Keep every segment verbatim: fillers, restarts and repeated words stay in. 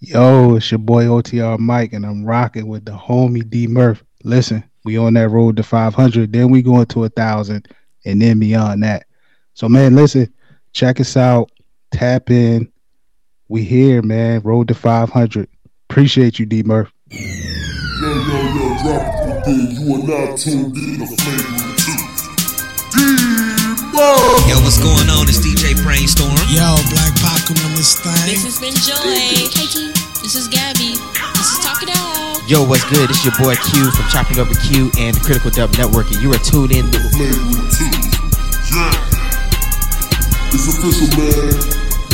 Yo, it's your boy O T R Mike, and I'm rocking with the homie D Murph. Listen, we on that road to five hundred, then we going to one thousand, and then beyond that. So, man, listen, check us out. Tap in. We here, man. Road to five hundred. Appreciate you, D Murph. Yo, yo, yo, drop it for D. You are now tuned in to Flavor two. D. Yo, what's going on? It's D J Brainstorm. Yo, Black Pacum on this thing. This has been Joy. Katie, this is Gabby. This is Talk It All. Yo, what's good? It's your boy Q from Chopping Up with Q and the Critical Dub Network, and you are tuned in to Flavor two. Yeah. It's official, man.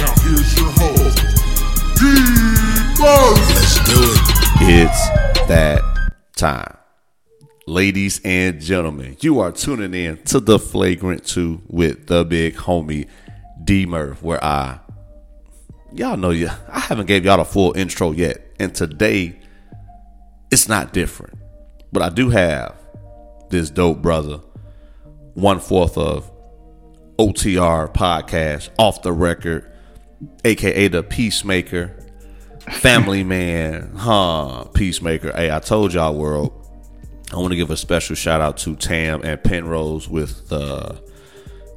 Now here's your host, D-Buzz. Let's do it. It's that time. Ladies and gentlemen, you are tuning in to The Flagrant two with the big homie D Murph, where I, y'all know you, I haven't gave y'all a full intro yet. And today, it's not different. But I do have this dope brother, one fourth of O T R podcast, Off the Record, A K A the Peacemaker, family man, huh? Peacemaker. Hey, I told y'all, world. I want to give a special shout out to Tam and Penrose with the uh,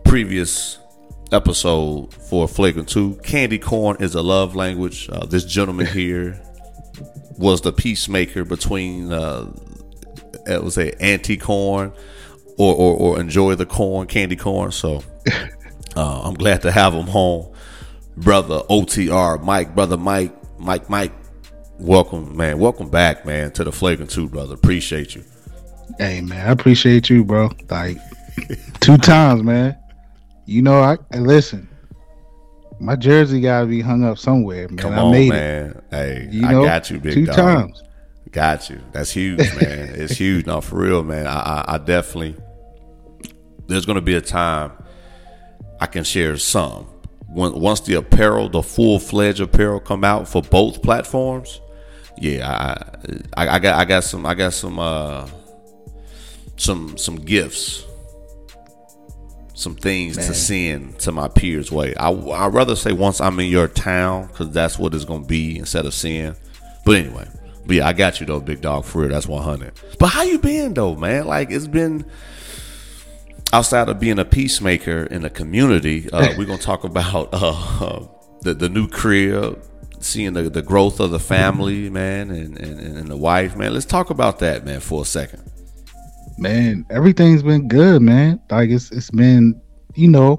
previous episode for Flagrant two. Candy corn is a love language. Uh, this gentleman here was the peacemaker between, uh, it was a anti corn or, or or enjoy the corn, candy corn. So uh, I'm glad to have him home, brother O T R Mike, brother Mike, Mike, Mike. Welcome, man. Welcome back, man, to the Flagrant two, brother. Appreciate you. Hey, man, I appreciate you, bro. Like, two times, man. You know, I, I listen, my jersey got to be hung up somewhere, man. Come on, I made man. It. Hey, you know, I got you, big two dog. Two times. Got you. That's huge, man. It's huge. No, for real, man. I, I, I definitely, there's going to be a time I can share some. When, once the apparel, the full-fledged apparel come out for both platforms, yeah, I, I, I got, I got some, I got some, uh, some, some gifts, some things man. To send to my peers' way. I, I'd rather say once I'm in your town, because that's what it's gonna be instead of seeing. But anyway, but yeah, I got you though, big dog, for real. That's one hundred. But how you been though, man? Like it's been. Outside of being a peacemaker in the community, uh, we're gonna talk about uh, the the new crib, seeing the, the growth of the family, man, and, and and the wife, man. Let's talk about that, man, for a second. Man, everything's been good, man. Like it's it's been, you know,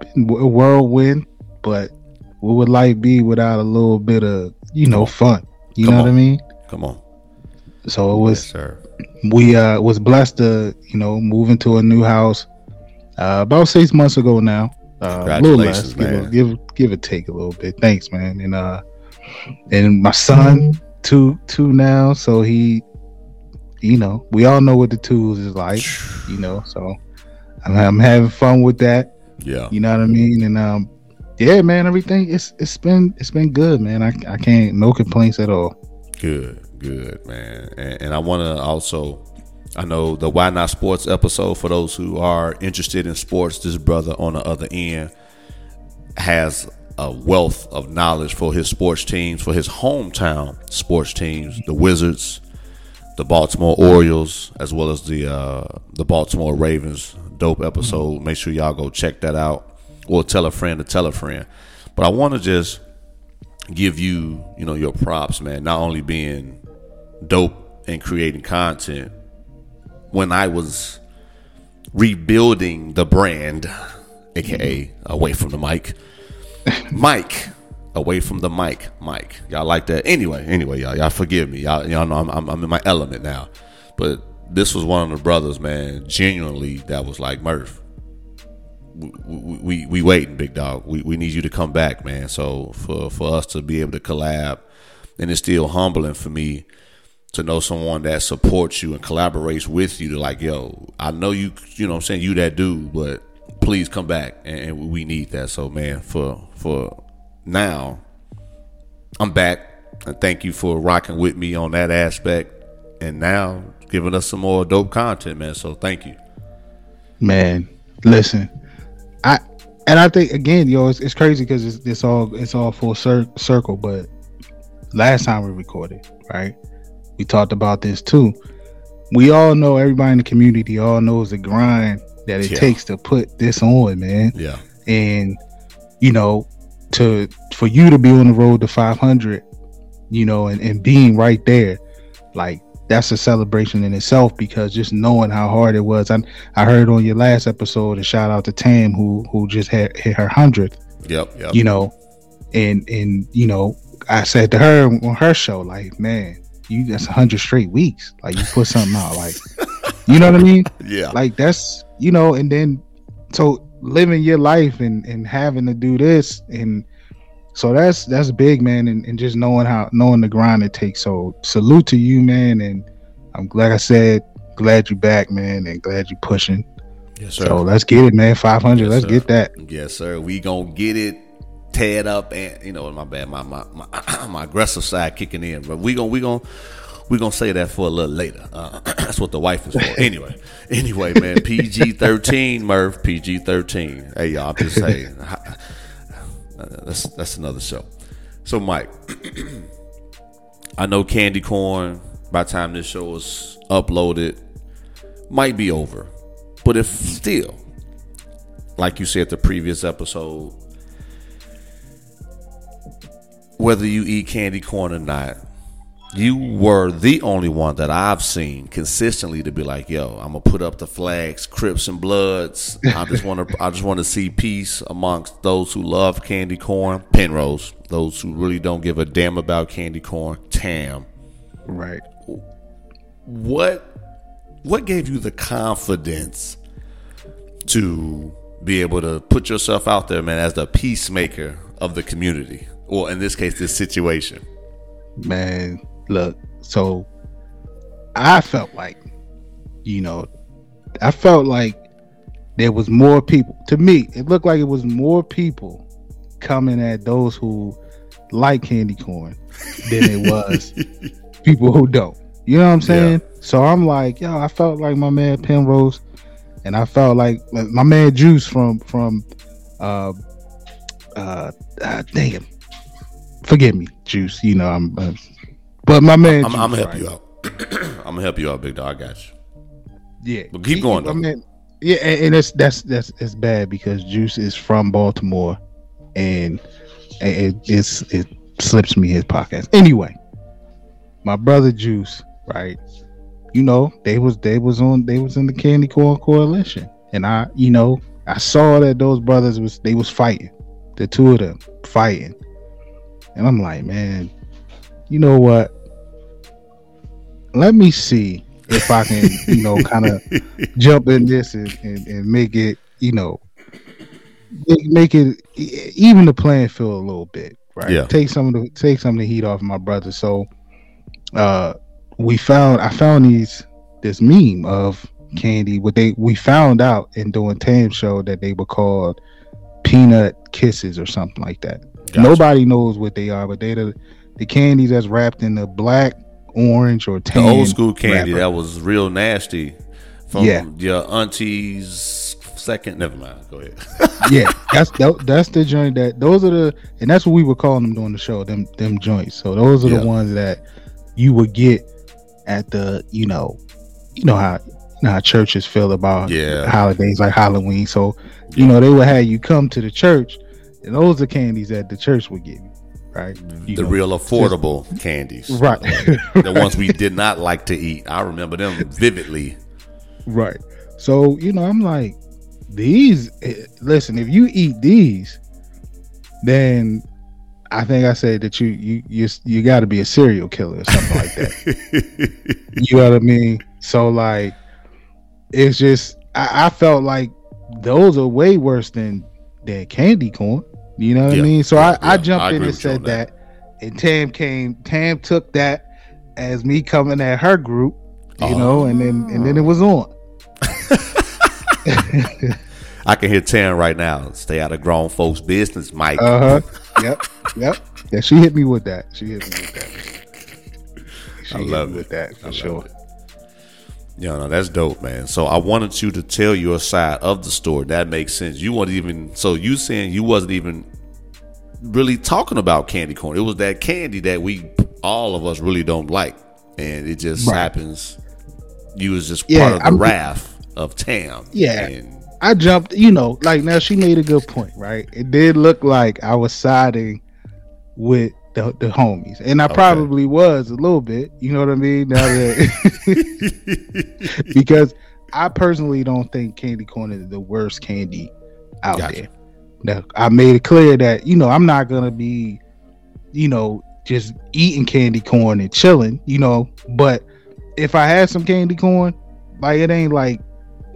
been a whirlwind, but what would life be without a little bit of, you know, fun? You know what I mean? Come on. So it was. Yes, sir. We uh, was blessed to, you know, move into a new house uh, about six months ago now. Uh, Congratulations, a little less, man. Give, give, give or take a little bit. Thanks, man. And uh, and my son, two, two now. So he, you know, we all know what the twos is like, you know. So I'm, I'm having fun with that. Yeah, you know what I mean. And um, yeah, man, everything it's it's been it's been good, man. I I can't no complaints at all. Good. Good, man. And, and I want to also, I know the Why Not Sports episode, for those who are interested in sports, this brother on the other end has a wealth of knowledge for his sports teams, for his hometown sports teams, the Wizards, the Baltimore Orioles, as well as the uh, the Baltimore Ravens. Dope episode. Make sure y'all go check that out, or tell a friend to tell a friend. But I want to just give you, you know, your props, man, not only being dope and creating content. When I was rebuilding the brand, aka away from the mic, Mike, away from the mic, Mike, y'all like that? Anyway, anyway, y'all, y'all forgive me, y'all, y'all know I'm, I'm, I'm in my element now. But this was one of the brothers, man, genuinely, that was like, Murph, we, we, we waiting, big dog. We, we need you to come back, man. So for, for us to be able to collab, and it's still humbling for me to know someone that supports you and collaborates with you to like, yo, I know you, you know what I'm saying, you that dude, but please come back, and we need that. So, man, for for now, I'm back, and thank you for rocking with me on that aspect, and now giving us some more dope content, man. So thank you, man. Listen, I and I think, again, yo, it's, it's crazy because it's, it's all it's all full cir- circle, but last time we recorded, right? We talked about this too. We all know, everybody in the community all knows the grind that it yeah. takes to put this on, man. Yeah. And, you know, to for you to be on the road to five hundred, you know, and, and being right there, like, that's a celebration in itself, because just knowing how hard it was. I I heard on your last episode, a shout out to Tam, who who just had hit her hundredth. Yep, yep. You know, and and you know, I said to her on her show, like, man, you that's a hundred straight weeks. Like, you put something out, like, you know what I mean? Yeah. Like, that's, you know, and then so living your life and and having to do this, and so that's that's big, man, and, and just knowing how knowing the grind it takes. So salute to you, man, and I'm glad I said glad you back, man, and glad you pushing. Yes, sir. So let's get it, man. five hundred. Yes, let's sir. Get that. Yes, sir. We gonna get it, tear it up, and you know, my bad, my my my, my aggressive side kicking in, but we gonna we gonna we gonna say that for a little later. Uh, that's what the wife is for. Anyway, anyway, man. P G thirteen, Murph. P G thirteen. Hey, y'all. I'm just saying. Uh, that's that's another show. So, Mike, I know Candy Corn, by the time this show is uploaded, might be over. But if still, like you said the previous episode, whether you eat candy corn or not, you were the only one that I've seen consistently to be like, yo, I'm gonna put up the flags, Crips and Bloods. I just want to, I just want to see peace amongst those who love candy corn, Penrose, those who really don't give a damn about candy corn, Tam. Right. What, what gave you the confidence to be able to put yourself out there, man, as the peacemaker of the community, or in this case, this situation? Man, look, so I felt like, you know, I felt like there was more people. To me, it looked like it was more people coming at those who like candy corn than it was people who don't. You know what I'm saying? Yeah. So I'm like, yo, I felt like my man Penrose, and I felt like my man Juice from from uh uh, uh damn. Forgive me, Juice. You know, I'm, uh, but my man, I'm, Juice, I'm gonna help right? you out. I'm gonna help you out, big dog. I got you. Yeah, but keep he, going. Though. Man, yeah, and, and it's that's that's it's bad because Juice is from Baltimore, and it it's, it slips me his podcast. Anyway, my brother Juice, right? You know, they was they was on they was in the Candy Corn Coalition, and I, you know, I saw that those brothers was they was fighting, the two of them fighting. And I'm like, man, you know what? Let me see if I can, you know, kind of jump in this and, and, and make it, you know, make it even the playing field a little bit, right? Yeah. Take some of the take some of the heat off my brother. So, uh, we found I found these this meme of Candy. What they we found out in doing Tam's show that they were called Peanut Kisses or something like that. Gotcha. Nobody knows what they are, but they the the candies that's wrapped in the black, orange, or tan. The old school candy wrapper. That was real nasty from yeah. your auntie's second. Never mind. Go ahead. yeah, that's that, that's the joint that those are the and that's what we were calling them during the show. Them them joints. So those are yeah. the ones that you would get at the you know you know how you know how churches feel about yeah. holidays like Halloween. So you yeah. know they would have you come to the church. And those are candies that the church would give you, right? You the know, real affordable just, candies. Right. The ones we did not like to eat. I remember them vividly. Right. So, you know, I'm like, these, listen, if you eat these, then I think I said that you you you, you got to be a serial killer or something like that. You know what I mean? So, like, it's just, I, I felt like those are way worse than, than candy corn. You know what yeah, I mean? So I, yeah, I jumped I in and said that. that, and Tam came. Tam took that as me coming at her group, you oh. know, and then and then it was on. I can hear Tam right now. Stay out of grown folks' business, Mike. Uh huh. Yep. Yep. Yeah, she hit me with that. She hit me with that. She I love it with that for sure. Yeah, no, that's dope, man. So I wanted you to tell your side of the story. That makes sense. You weren't even so you saying you wasn't even really talking about candy corn. It was that candy that we all of us really don't like, and it just right. happens. You was just yeah, part of the I'm, wrath of Tam. Yeah, and I jumped. You know, like now she made a good point, right? It did look like I was siding with the, the homies, and I okay. probably was a little bit. You know what I mean? Now that because I personally don't think candy corn is the worst candy out gotcha. there. Now I made it clear that you know I'm not gonna be, you know, just eating candy corn and chilling. You know, but if I had some candy corn, like it ain't like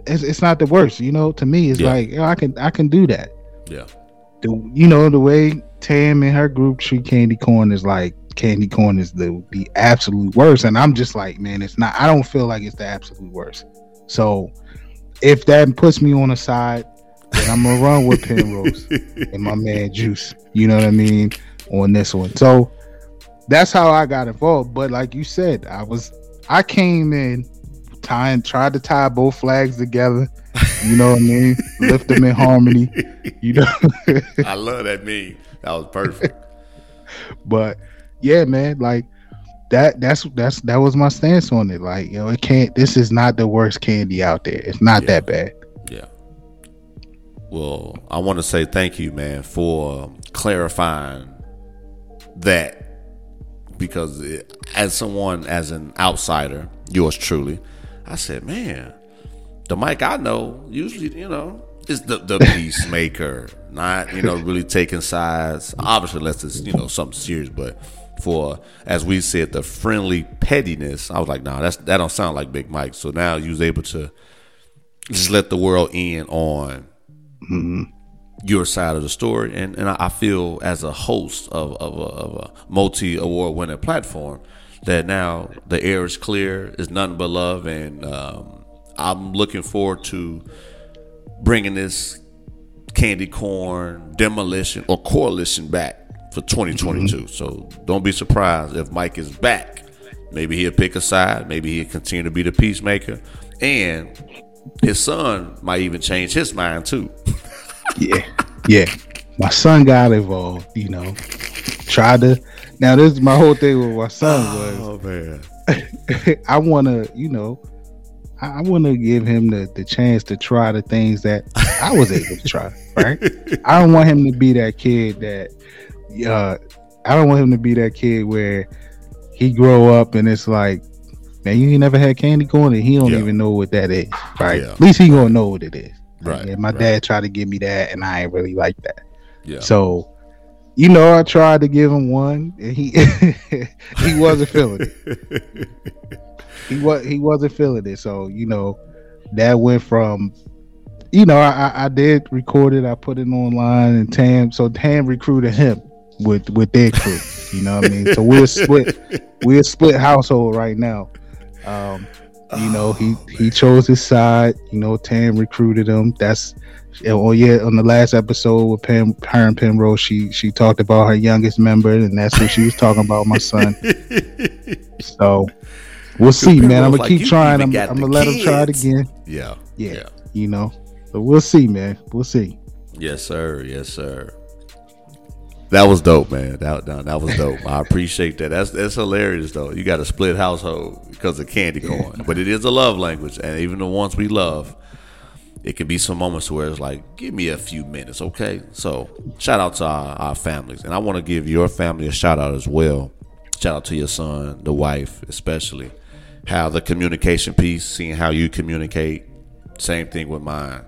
it's, it's not the worst. You know, to me it's yeah. like you know, I can I can do that. Yeah. The, you know the way Tam and her group treat candy corn is like candy corn is the the absolute worst, and I'm just like, man, it's not. I don't feel like it's the absolute worst. So if that puts me on a side, then I'm gonna run with Penrose and my man Juice. You know what I mean on this one. So that's how I got involved. But like you said, I was I came in tying tried to tie both flags together. You know what I mean? Lift them in harmony. You know. I love that meme. That was perfect. But yeah, man, like that. That's that's that was my stance on it. Like, you know, it can't. This is not the worst candy out there. It's not yeah. that bad. Yeah. Well, I want to say thank you, man, for clarifying that, because it, as someone, as an outsider, yours truly, I said, man, the Mike I know usually, you know, is the, the peacemaker, not, you know, really taking sides. Obviously, unless it's, you know, something serious. But for, as we said, the friendly pettiness, I was like, nah, that's that don't sound like Big Mike. So now you was able to just let the world in on mm-hmm. your side of the story. And, and I feel as a host of, of, a, of a multi-award-winning platform that now the air is clear. It's nothing but love. And, um, I'm looking forward to bringing this candy corn demolition or coalition back for twenty twenty-two. Mm-hmm. So don't be surprised if Mike is back. Maybe he'll pick a side. Maybe he'll continue to be the peacemaker. And his son might even change his mind too. Yeah. Yeah. My son got involved, you know, tried to. Now this is my whole thing with my son was, oh man, I want to, you know, I want to give him the, the chance to try the things that I was able to try, right? I don't want him to be that kid that, uh, I don't want him to be that kid where he grow up and it's like, man, you ain't never had candy corn and he don't yeah. even know what that is, right? Yeah. At least he gonna know what it is. Right. And my right. dad tried to give me that and I ain't really like that. Yeah. So, you know, I tried to give him one and he, he wasn't feeling it. He was he wasn't feeling it, so you know that went from, you know, I, I did record it, I put it online, and Tam so Tam recruited him with with their crew, you know what I mean. So we're split, we're split household right now. Um, you know he oh, he chose his side. You know Tam recruited him. That's oh yeah. On the last episode with Pam, her and Penrose, she she talked about her youngest member, and that's what she was talking about, my son. So. We'll see, man. I'm gonna like, keep trying. I'm, I'm gonna let kids. him try it again. Yeah, yeah, yeah. You know, but we'll see, man. We'll see. Yes, sir. Yes, sir. That was dope, man. That that, that was dope. I appreciate that. That's that's hilarious, though. You got a split household because of candy corn, yeah. but it is a love language, and even the ones we love, it can be some moments where it's like, give me a few minutes, okay? So, shout out to our, our families, and I want to give your family a shout out as well. Shout out to your son, the wife, especially. How the communication piece, seeing how you communicate, same thing with mine.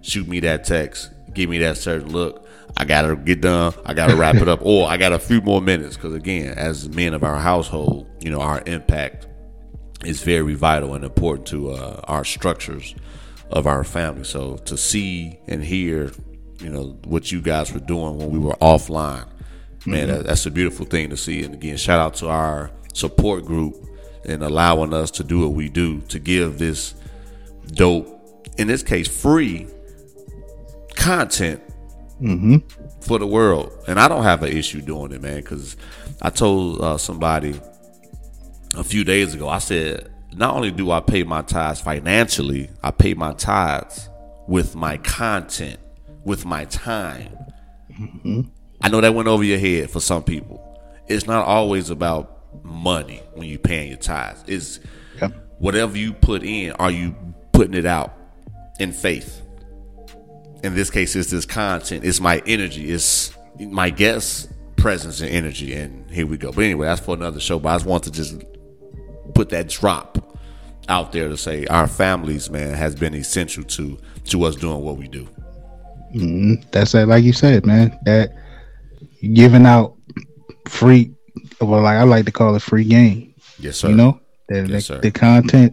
Shoot me that text, give me that certain look. I gotta get done. I gotta wrap it up, or I got a few more minutes. Because again, as men of our household, you know our impact is very vital and important to uh, our structures of our family. So to see and hear, you know what you guys were doing when we were offline, man, mm-hmm. that, that's a beautiful thing to see. And again, shout out to our support group. And allowing us to do what we do to give this dope, in this case, free content mm-hmm. for the world. And I don't have an issue doing it, man, because I told uh, somebody a few days ago, I said, not only do I pay my tithes financially, I pay my tithes with my content, with my time. Mm-hmm. I know that went over your head for some people. It's not always about money when you paying your tithes. It's yep. whatever you put in, are you putting it out in faith? In this case, it's this content. It's my energy. It's my guest presence and energy. And here we go. But anyway, that's for another show. But I just want to just put that drop out there to say our families, man, has been essential to to us doing what we do. Mm-hmm. That's it. Like you said, man, that giving out free, well, like I like to call it free game. Yes, sir. You know, that, yes, sir. The content,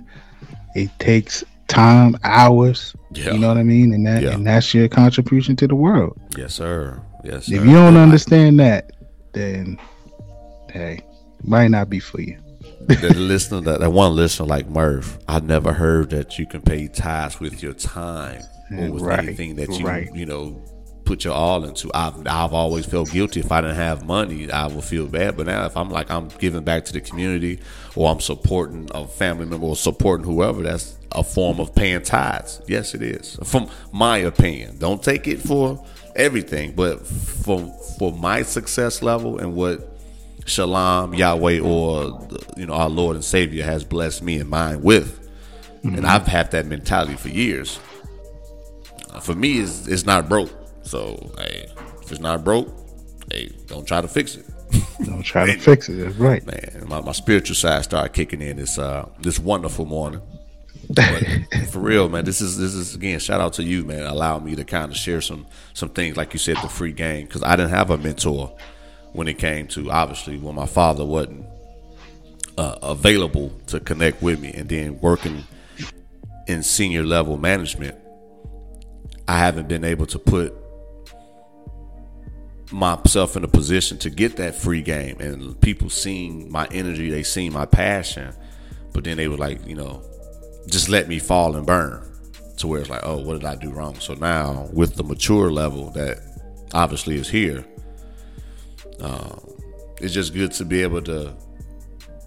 it takes time, hours. Yeah. You know what I mean? And that, yeah. and that's your contribution to the world. Yes, sir. Yes, sir. If you don't understand that, then hey, it might not be for you. The listener, that, that one listener like Murph, I never heard that you can pay tithes with your time or with right. anything that you right. you know put your all into. I've I've always felt guilty if I didn't have money, I would feel bad. But now if I'm like I'm giving back to the community or I'm supporting a family member or supporting whoever, that's a form of paying tithes. Yes, it is. From my opinion, don't take it for everything, but for for my success level and what Shalom, Yahweh, or you know our Lord and Savior has blessed me and mine with, mm-hmm. and I've had that mentality for years. For me, it's, it's not broke, so hey, if it's not broke, hey, don't try to fix it. Don't try to fix it. That's right, man. My, my spiritual side started kicking in this uh, this wonderful morning. But for real, man, this is this is again, shout out to you, man. Allow me to kind of share some some things, like you said, the free game, because I didn't have a mentor. When it came to, obviously, when my father wasn't uh, available to connect with me, and then working in senior level management, I haven't been able to put myself in a position to get that free game. And people seen my energy, they seen my passion, but then they were like, you know, just let me fall and burn, to where it's like, oh, what did I do wrong? So now with the mature level that obviously is here, Um, it's just good to be able to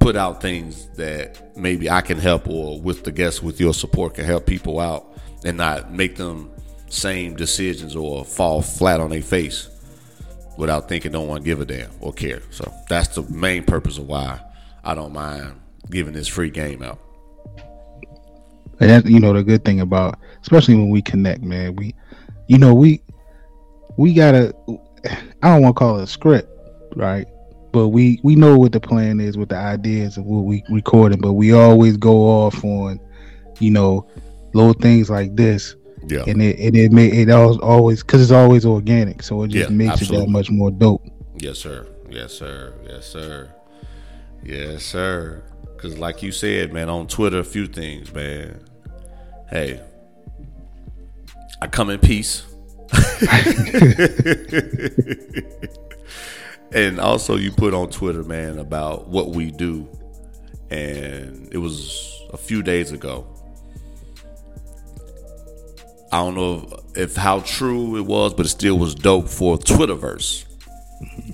put out things that maybe I can help, or with the guests, with your support, can help people out and not make them same decisions or fall flat on their face without thinking no one give a damn or care. So that's the main purpose of why I don't mind giving this free game out. And that, you know, the good thing about, especially when we connect, man, we, you know, we, we gotta, I don't want to call it a script, right? But we, we know what the plan is, what the ideas of what we recording, but we always go off on, you know, little things like this. Yeah. And it and it may, it always, because it's always organic, so it just yeah, makes absolutely. It that much more dope. Yes, sir. Yes, sir. Yes, sir. Yes, sir. Because like you said, man, on Twitter, a few things, man. Hey, I come in peace. And also you put on Twitter, man, about what we do, and it was a few days ago. I don't know if, if how true it was, but it still was dope for Twitterverse.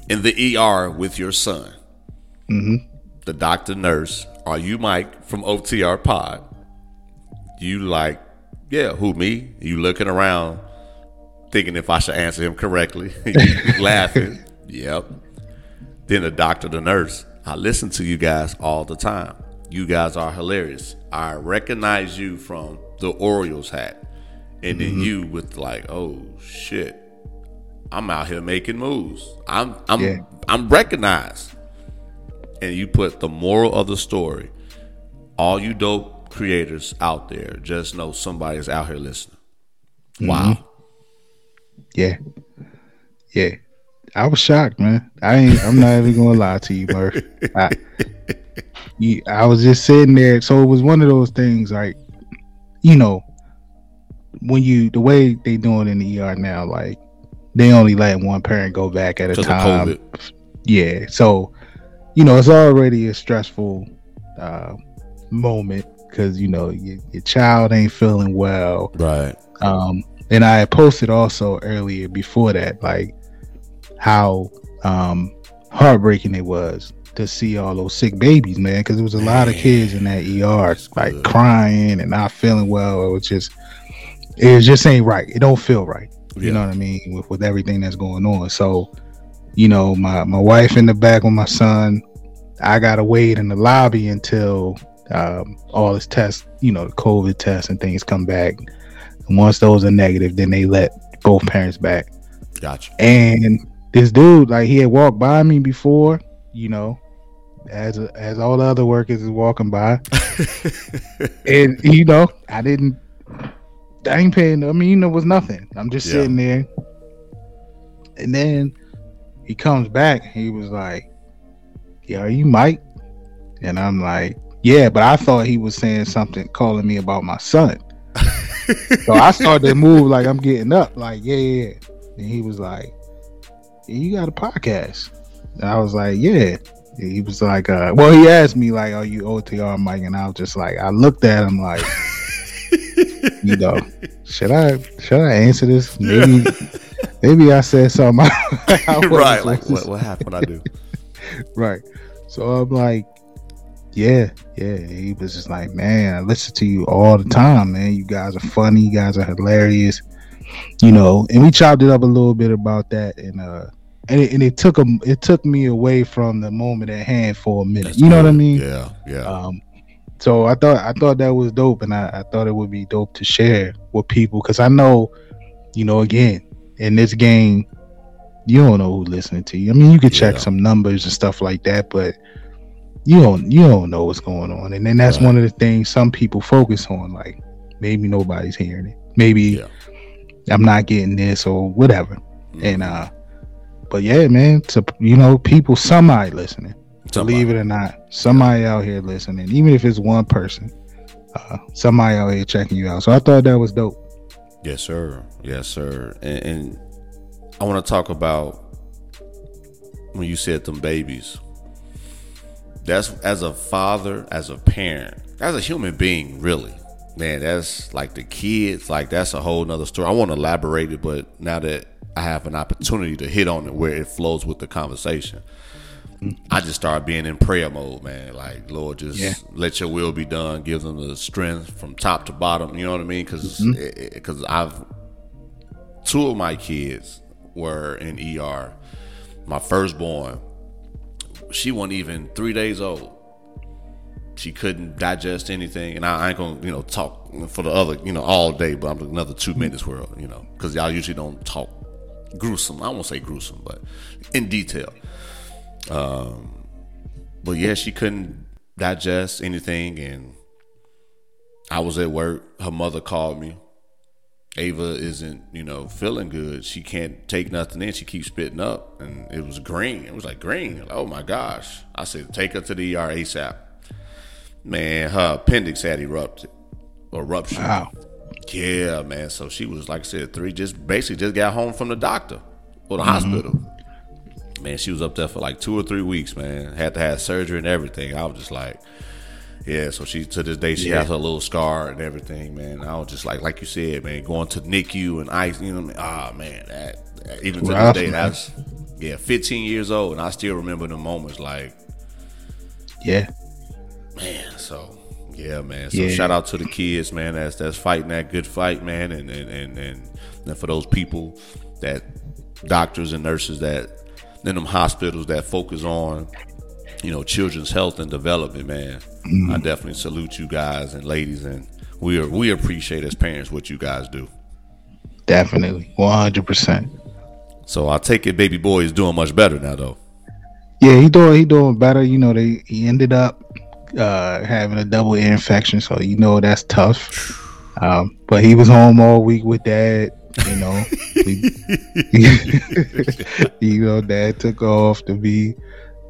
In the E R with your son, mm-hmm. the doctor, nurse, are you Mike from O T R Pod? You like, yeah, who, me? You looking around thinking if I should answer him correctly. Laughing. Yep. Then the doctor, the nurse, I listen to you guys all the time. You guys are hilarious. I recognize you from the Orioles hat. And then mm-hmm. you with like, oh shit, I'm out here making moves. I'm I'm yeah. I'm recognized. And you put the moral of the story. All you dope creators out there, just know somebody's out here listening. Wow. Mm-hmm. Yeah, yeah. I was shocked, man. I ain't. I'm not even gonna lie to you, Murph. I, you, I was just sitting there. So it was one of those things, like, you know, when you the way they doing in the E R now, like they only let one parent go back at a time. Yeah. So, you know, it's already a stressful uh, moment because you know your, your child ain't feeling well, right? Um. And I had posted also earlier before that, like how um, heartbreaking it was to see all those sick babies, man. Because there was a man. lot of kids in that E R, that's like good. Crying and not feeling well. It was just, it just ain't right. It don't feel right. Yeah. You know what I mean? With with everything that's going on. So, you know, my my wife in the back with my son, I gotta wait in the lobby until um, all this tests, you know, the COVID tests and things come back. And once those are negative, then they let both parents back. Gotcha. And this dude, like, he had walked by me before, you know, as a, as all the other workers is walking by, and you know, I didn't, I ain't paying. I mean, you know, it was nothing. I'm just yeah. sitting there, and then he comes back. He was like, "Yeah, are you Mike?" And I'm like, "Yeah," but I thought he was saying something, calling me about my son. So I started to move like I'm getting up, like yeah, yeah. And he was like, yeah, "You got a podcast?" And I was like, "Yeah." He was like, uh, well, he asked me, like, are you O T R, Mike? And I was just like, I looked at him like, you know, should I should I answer this? Maybe maybe I said something. I, I right, like, what, what happened I do? Right. So I'm like, yeah, yeah. He was just like, man, I listen to you all the time, man. You guys are funny. You guys are hilarious. You know, and we chopped it up a little bit about that. And, uh, And it, and it took a, it took me away from the moment at hand for a minute. That's you know cool. what I mean? Yeah, yeah. Um, so I thought I thought that was dope, and I, I thought it would be dope to share with people because I know, you know, again in this game, you don't know who's listening to you. I mean, you could check yeah. some numbers and stuff like that, but you don't you don't know what's going on. And then that's right. one of the things some people focus on, like maybe nobody's hearing it, maybe yeah. I'm not getting this or whatever, mm-hmm. and uh. But yeah, man, to, you know, people, somebody listening, somebody. Believe it or not, somebody out here listening, even if it's one person, uh, somebody out here checking you out. So I thought that was dope. Yes, sir. Yes, sir. And, and I want to talk about when you said them babies. That's as a father, as a parent, as a human being, really. Man, that's like the kids, like that's a whole nother story. I want to elaborate it, but now that I have an opportunity to hit on it where it flows with the conversation, I just start being in prayer mode, man. Like, Lord, just yeah. let your will be done. Give them the strength from top to bottom. You know what I mean? Because mm-hmm. I've two of my kids were in E R. My firstborn, she wasn't even three days old. She couldn't digest anything, and I, I ain't gonna, you know, talk for the other, you know, all day. But I'm another two minutes world, you know, because y'all usually don't talk. Gruesome, I won't say gruesome, but in detail. Um, but yeah, she couldn't digest anything, and I was at work. Her mother called me. Ava isn't, you know, feeling good. She can't take nothing in. She keeps spitting up, and it was green. It was like green. Oh my gosh! I said, take her to the E R ASAP. Man, her appendix had erupted or ruptured. Wow. Yeah, man. So she was, like I said, three, just basically just got home from the doctor or the mm-hmm. hospital. Man, she was up there for like two or three weeks, man. Had to have surgery and everything. I was just like, yeah. So she, to this day, she yeah. has her little scar and everything, man. I was just like, like you said, man, going to NICU and ICE, you know what I mean? Oh, man. That, that, even to wow. this day, that's, yeah, fifteen years old. And I still remember the moments like, yeah. Man, so. Yeah, man. So yeah. shout out to the kids, man. That's that's fighting that good fight, man. And and, and and and for those people, that doctors and nurses that in them hospitals that focus on, you know, children's health and development, man. Mm-hmm. I definitely salute you guys and ladies, and we are we appreciate as parents what you guys do. Definitely, one hundred percent. So I take it, baby boy is doing much better now, though. Yeah, he doing he doing better. You know, they he ended up. Uh, having a double ear infection, so you know that's tough. Um, but he was home all week with Dad. You know, we, you know, Dad took off to be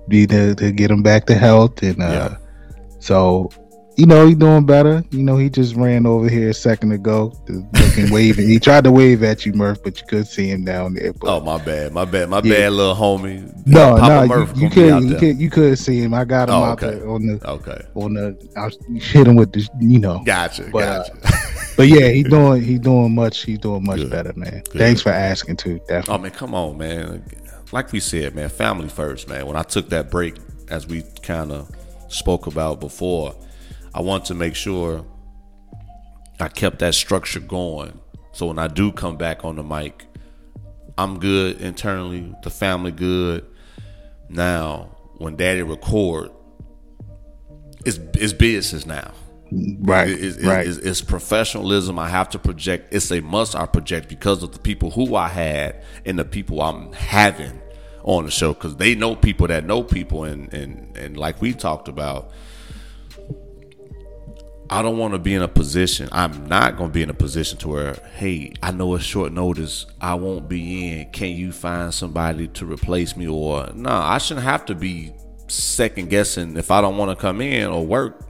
be to, to get him back to health, and uh, yeah. so you know he's doing better. You know, he just ran over here a second ago, looking waving. He tried to wave at you, Murph, but you could see him down there. But, oh my bad, my bad, my yeah. bad, little homie. No, Papa no, Murph you, you could, you could, you could see him. I got him oh, out okay. there on the, okay, on the. I hit him with the, you know. Gotcha, but, gotcha. Uh, but yeah, he doing, he doing much, he doing much Good. better, man. Good. Thanks for asking too. Definitely. Oh man, come on, man. Like we said, man, family first, man. When I took that break, as we kind of spoke about before. I want to make sure I kept that structure going. So when I do come back on the mic, I'm good internally, the family good. Now, when Daddy record, it's it's business now. Right, it's, it's, right. It's, it's professionalism. I have to project. It's a must I project because of the people who I had and the people I'm having on the show, because they know people that know people, and, and, and like we talked about, I don't want to be in a position. I'm not going to be in a position to where, hey, I know it's short notice. I won't be in. Can you find somebody to replace me? Or no, nah, I shouldn't have to be second guessing if I don't want to come in or work.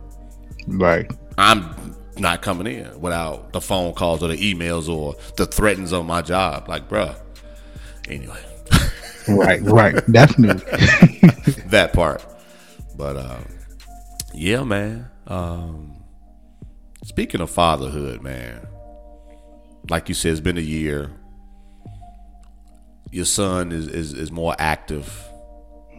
Right. I'm not coming in without the phone calls or the emails or the threats of my job. Like, bruh. Anyway. Right, right. Definitely. That part. But, um, yeah, man. Um, Speaking of fatherhood, man, like you said, it's been a year. Your son is is, is more active.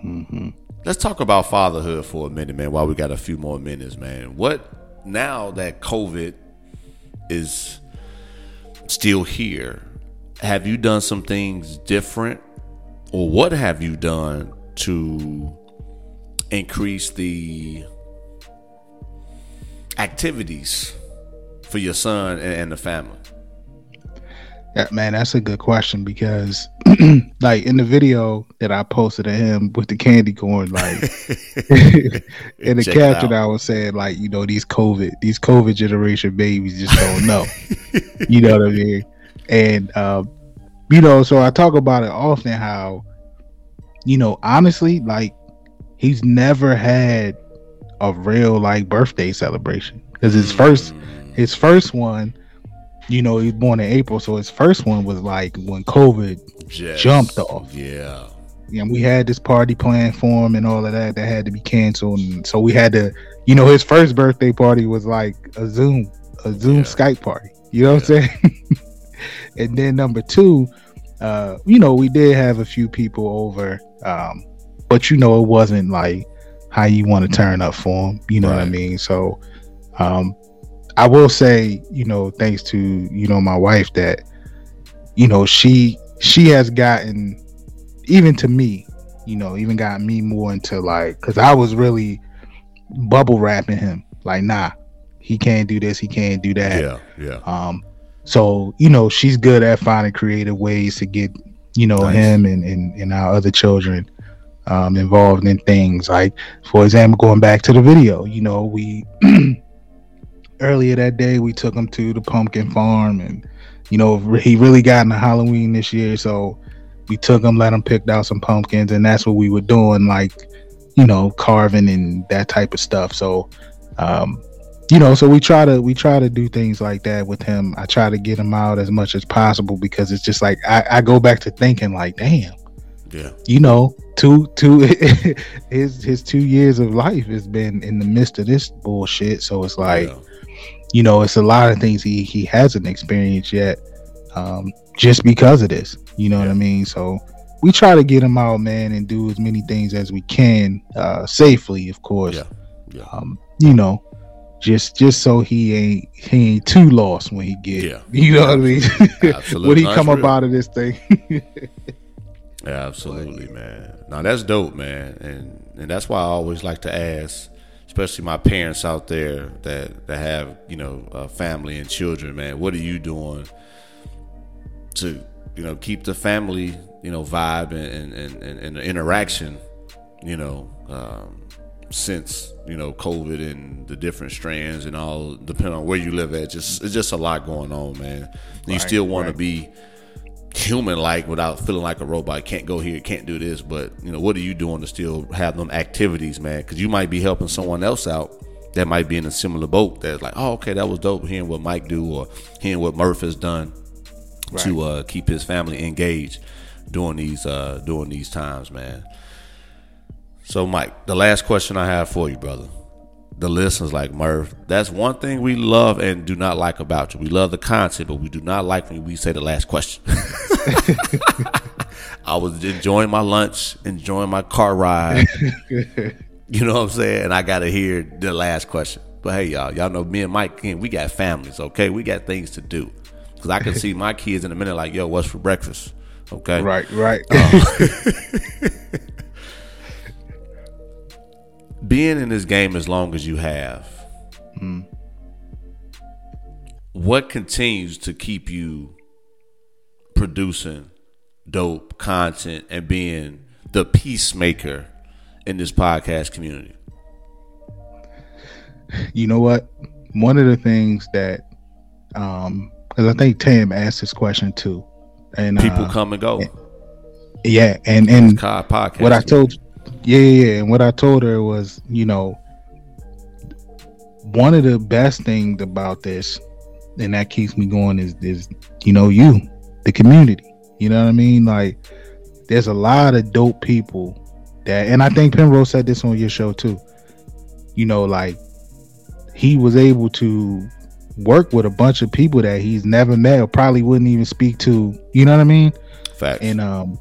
Mm-hmm. Let's talk about fatherhood for a minute, man, while we got a few more minutes, man. What, now that COVID is still here, have you done some things different, or what have you done to increase the activities for your son and, and the family? Yeah, man, that's a good question, because like in the video that I posted of him with the candy corn, like in the Check caption I was saying, like, you know, these COVID, these COVID generation babies just don't know. You know what I mean? And um, you know, so I talk about it often how, you know, honestly, like he's never had a real like birthday celebration, because his first his first one, you know, he was born in April, so his first one was like when COVID yes. jumped off. Yeah, and we had this party planned for him and all of that that had to be canceled, and so we had to, you know, his first birthday party was like a Zoom a Zoom yeah. Skype party, you know yeah. what I'm saying? And then number two, uh you know, we did have a few people over, um but you know, it wasn't like how you want to turn up for them, you know right. what I mean? So um I will say, you know, thanks to, you know, my wife, that, you know, she she has gotten, even to me, you know, even got me more into like, because I was really bubble wrapping him, like, nah, he can't do this, he can't do that. Yeah, yeah. Um so, you know, she's good at finding creative ways to get, you know, nice. him and, and and our other children Um, involved in things. Like, for example, going back to the video, you know, we earlier that day we took him to the pumpkin farm, and you know, he really got into Halloween this year, so we took him, let him pick out some pumpkins, and that's what we were doing, like, you know, carving and that type of stuff. So um, you know, so we try to we try to do things like that with him. I try to get him out as much as possible, because it's just like I, I go back to thinking like, damn, yeah, you know, two two his his two years of life has been in the midst of this bullshit. So it's like, yeah. you know, it's a lot of things he he hasn't experienced yet, um just because of this, you know yeah. what I mean? So we try to get him out, man, and do as many things as we can, uh safely, of course. Yeah. Yeah. Um you know, just just so he ain't he ain't too lost when he get yeah. you know yeah. what I mean? When he nice come up out of this thing. Yeah, absolutely, man. Now that's dope, man, and and that's why I always like to ask, especially my parents out there that that have, you know, uh, family and children, man. What are you doing to, you know, keep the family, you know, vibe and and and, and the interaction, you know, um, since, you know, COVID and the different strands and all, depending on where you live at. Just it's just a lot going on, man. And right, you still want right. to be human like without feeling like a robot. Can't go here, can't do this. But, you know, what are you doing to still have them activities, man? Because you might be helping someone else out that might be in a similar boat, that's like, oh, okay, that was dope hearing what Mike do or hearing what Murph has done right. to uh keep his family engaged during these uh during these times, man. So Mike, the last question I have for you, brother. The listeners like, Murph, that's one thing we love and do not like about you. We love the content, but we do not like when we say the last question. I was enjoying my lunch, enjoying my car ride. You know what I'm saying? And I got to hear the last question. But hey, y'all, y'all know me and Mike, we got families, okay? We got things to do. Because I can see my kids in a minute like, yo, what's for breakfast? Okay? Right, right. Um, being in this game as long as you have, mm. what continues to keep you producing dope content and being the peacemaker in this podcast community? You know what? One of the things that, um, because I think Tim asked this question too, and people uh, come and go. And, yeah, and and podcast, what I told, yeah, yeah, and what I told her was, you know, one of the best things about this, and that keeps me going, is is you know you, the community. You know what I mean? Like, there's a lot of dope people that, and I think Penrose said this on your show too. You know, like, he was able to work with a bunch of people that he's never met or probably wouldn't even speak to. You know what I mean? Facts. And um,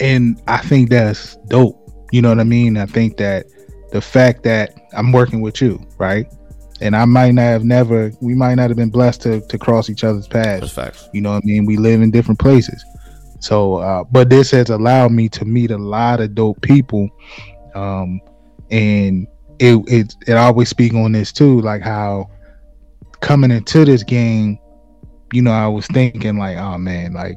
and I think that's dope. You know what I mean? I think that the fact that I'm working with you, right? And I might not have never, we might not have been blessed to, to cross each other's paths. That's facts. You know what I mean? We live in different places. So, uh, but this has allowed me to meet a lot of dope people. Um, and it, it, it always speak on this too, like how coming into this game, you know, I was thinking like, oh man, like,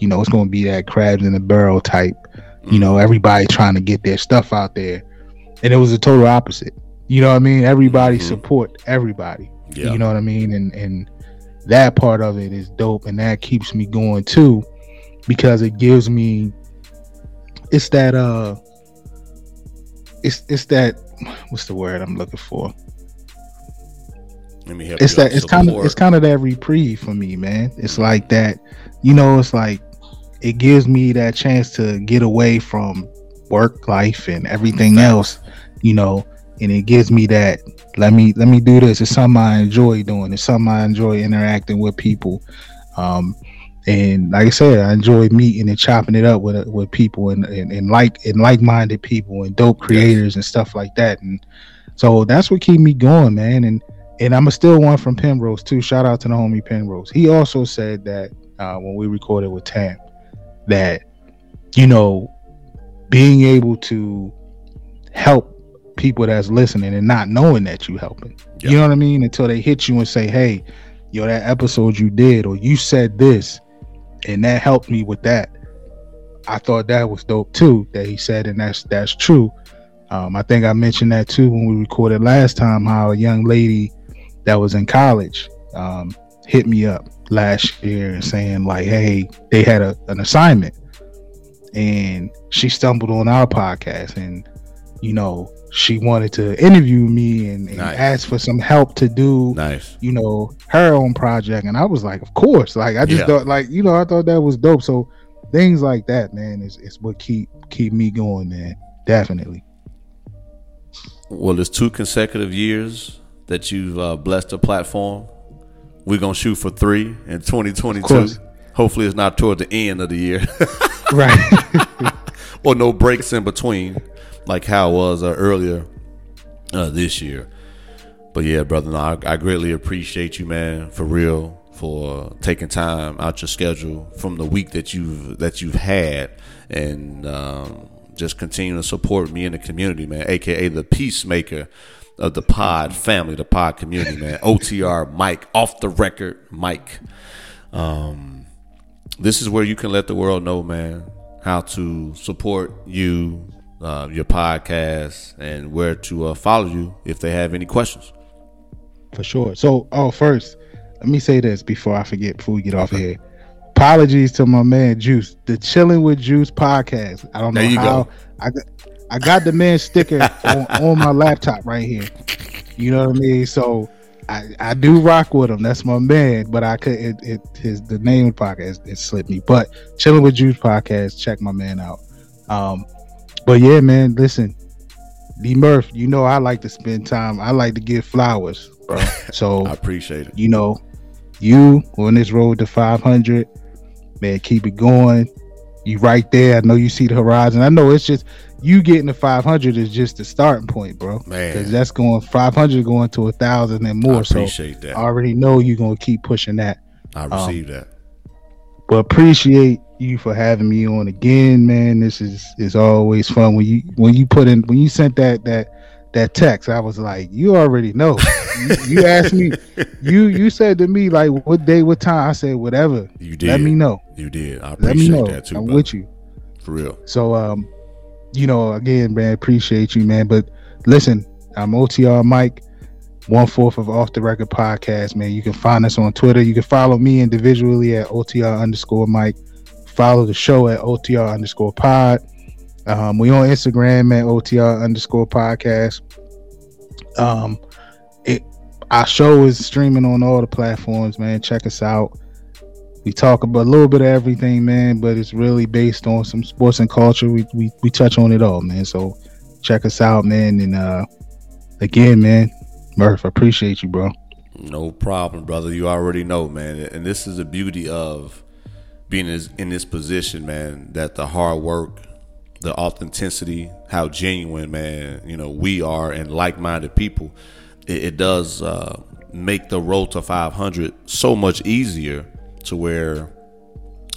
you know, it's going to be that crabs in the barrel type, mm-hmm. you know, everybody trying to get their stuff out there. And it was the total opposite. You know what I mean? Everybody mm-hmm. support everybody. Yeah. You know what I mean? And and that part of it is dope, and that keeps me going too, because it gives me, it's that uh it's it's that what's the word I'm looking for? Let me help it's you that it's kind of it's kind of that reprieve for me, man. It's like that, you know, it's like it gives me that chance to get away from work life and everything mm-hmm. else, you know. And it gives me that, let me let me do this. It's something I enjoy doing. It's something I enjoy interacting with people. Um, and like I said, I enjoy meeting and chopping it up with with people and, and, and like and like-minded people and dope creators and stuff like that. And so that's what keep me going, man. And and I'm still one from Penrose too. Shout out to the homie Penrose. He also said that uh, when we recorded with Tam, that, you know, being able to help people that's listening and not knowing that you helping, yep. you know what I mean, until they hit you and say, hey, yo, that episode you did, or you said this and that helped me with that. I thought that was dope too that he said, and that's that's true. um I think I mentioned that too when we recorded last time, how a young lady that was in college um hit me up last year and saying like, hey, they had a, an assignment and she stumbled on our podcast, and you know, she wanted to interview me and, and nice. ask for some help to do, nice. you know, her own project. And I was like, of course, like, I just yeah. thought like, you know, I thought that was dope. So things like that, man, is, is what keep, keep me going, man. Definitely. Well, it's two consecutive years that you've uh, blessed the platform. We're going to shoot for three in twenty twenty-two. Hopefully it's not toward the end of the year. Right. Or no breaks in between, like how it was uh, earlier uh, this year. But yeah, brother, no, I, I greatly appreciate you, man, for real, for taking time out your schedule from the week that you've that you've had, and um, just continue to support me in the community, man, aka the peacemaker of the pod family, the pod community, man. O T R Mike, off the record Mike. Um, this is where you can let the world know, man, how to support you, Uh, your podcast, and where to uh, follow you if they have any questions. For sure. So, oh, first, let me say this before I forget, before we get off here. Apologies to my man Juice, the Chilling with Juice podcast. I don't know how go. I got, I got the man sticker on, on my laptop right here. You know what I mean? So I, I do rock with him. That's my man. But I could it, it his the name of the podcast it slipped me. But Chilling with Juice podcast, check my man out. Um. But yeah, man, listen, D Murph, you know I like to spend time. I like to give flowers, bro. So I appreciate it. You know, you on this road to five hundred, man, keep it going. You right there. I know you see the horizon. I know it's just you getting to five hundred is just the starting point, bro. Man, because that's going five hundred going to a thousand and more. I appreciate so that. I already know you're gonna keep pushing that. I receive um, that. But appreciate you for having me on again, man. This is is always fun. When you when you put in when you sent that that that text, I was like, you already know. you, you asked me. You you said to me like, what day, what time? I said whatever. You did. Let me know. You did. I appreciate Let me know. that too. I'm brother. with you. For real. So um, you know, again, man, appreciate you, man. But listen, I'm O T R Mike, one fourth of Off the Record Podcast, man. You can find us on Twitter. You can follow me individually at O T R underscore Mike. Follow the show at O T R underscore pod. Um, we on Instagram at O T R underscore podcast. Um, it, our show is streaming on all the platforms, man. Check us out. We talk about a little bit of everything, man, but it's really based on some sports and culture. We we, we touch on it all, man. So check us out, man. And uh, again, man, Murph, I appreciate you, bro. No problem, brother. You already know, man. And this is the beauty of being in this position, man, that the hard work, the authenticity, how genuine, man, you know, we are, and like-minded people, it, it does uh, make the road to five hundred so much easier, to where,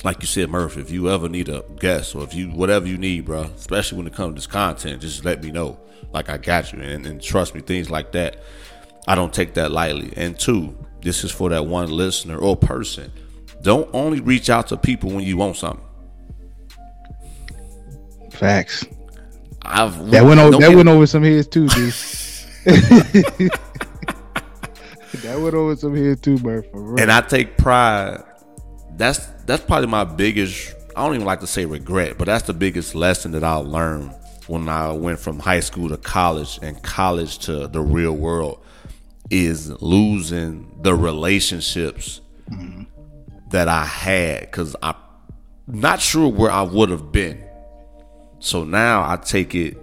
like you said, Murph, if you ever need a guest or if you, whatever you need, bro, especially when it comes to this content, just let me know. Like, I got you. And, and trust me, things like that, I don't take that lightly. And two, this is for that one listener or person. Don't only reach out to people when you want something. Facts. I've that went over, that get, went over some heads too, dude. That went over some heads too, Murph. And I take pride. That's that's probably my biggest. I don't even like to say regret, but that's the biggest lesson that I learned when I went from high school to college and college to the real world is losing the relationships mm-hmm. that I had, because I'm not sure where I would have been. So now I take it,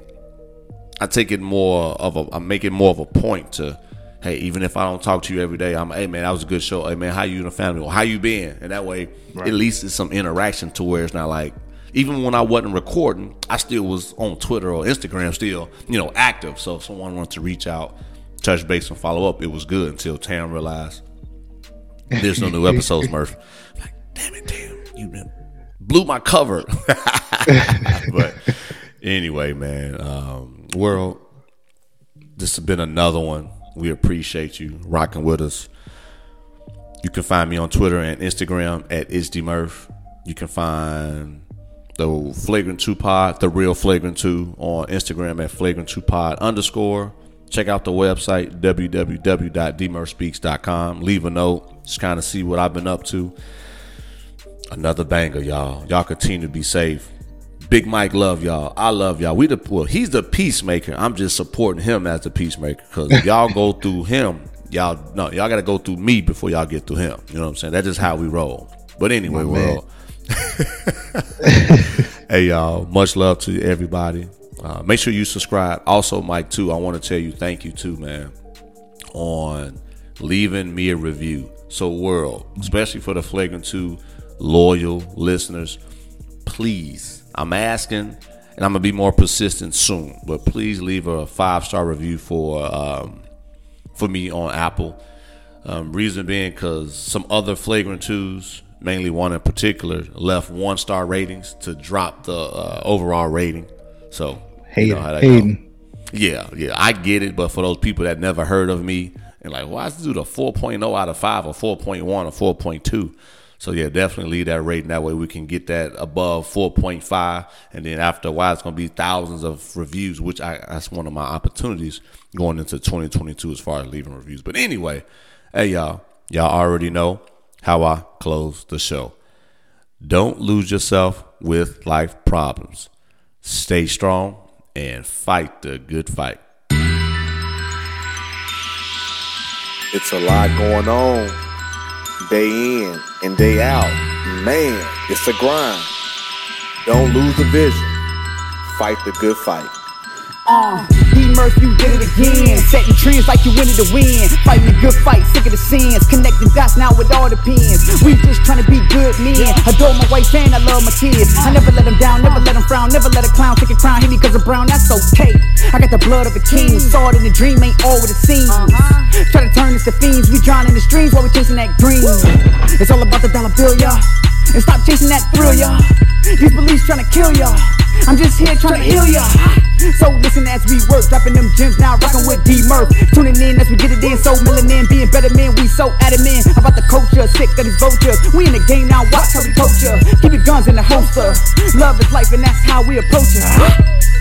I take it more of a, I make it more of a point to, hey, even if I don't talk to you every day, I'm, hey man, that was a good show. Hey man, how you in the family? Or how you been? And that way, right. At least it's some interaction to where it's not like, even when I wasn't recording, I still was on Twitter or Instagram, still, you know, active. So if someone wanted to reach out, touch base and follow up, it was good until Tam realized there's no new episodes, Murph. I'm like, damn it, Tam, you been. Blew my cover. But anyway, man, um, world, this has been another one. We appreciate you rocking with us. You can find me on Twitter and Instagram at IsDMurph. You can find the Flagrant two Pod, the real Flagrant two, on Instagram at Flagrant two Pod underscore. Check out the website, w w w dot d murph speaks dot com. Leave a note. Just kind of see what I've been up to. Another banger, y'all. Y'all continue to be safe. Big Mike love y'all. I love y'all. We the well, he's the peacemaker. I'm just supporting him as the peacemaker, because y'all go through him. Y'all no, y'all gotta go through me before y'all get through him. You know what I'm saying? That's just how we roll. But anyway, world. Hey y'all, much love to everybody. Uh, make sure you subscribe. Also, Mike too. I want to tell you thank you too, man, on leaving me a review. So world, especially for the Flagrant two loyal listeners, please, I'm asking, and I'm gonna be more persistent soon, but please leave a five-star review for um for me on Apple. Um reason being, because some other Flagrant twos, mainly one in particular, left one-star ratings to drop the uh, overall rating. So hey, you know how that goes. yeah yeah I get it, but for those people that never heard of me and like, why is this dude a four point oh out of five or four point one or four point two? So, yeah, definitely leave that rating. That way we can get that above four point five. And then after a while, it's going to be thousands of reviews, which I that's one of my opportunities going into twenty twenty-two as far as leaving reviews. But anyway, hey, y'all, y'all already know how I close the show. Don't lose yourself with life problems. Stay strong and fight the good fight. It's a lot going on. Day in and day out, man, it's a grind. Don't lose the vision. Fight the good fight. Uh, D-Murph, you did it again. Setting trends like you wanted to win. Fighting the good fight, sick of the sins. Connecting dots now with all the pins. We just trying to be good men. Adore my wife and I love my kids. I never let them down, never let them frown. Never let a clown take a crown. Hit me cause I'm brown, that's okay. I got the blood of a king. Sword in the dream ain't all what it seems. Try to turn us to fiends. We drown in the streams while we chasing that green. It's all about the dollar bill, y'all. and stop chasing that thrill, y'all. These beliefs trying to kill y'all. I'm just here trying to heal y'all. So listen as we work, dropping them gems now, rocking with D-Murph. Tuning in as we get it in, so melanin, being better men, we so adamant about the culture, sick of these vultures. We in the game now, watch how we coach ya. Keep your guns in the holster. Love is life and that's how we approach ya.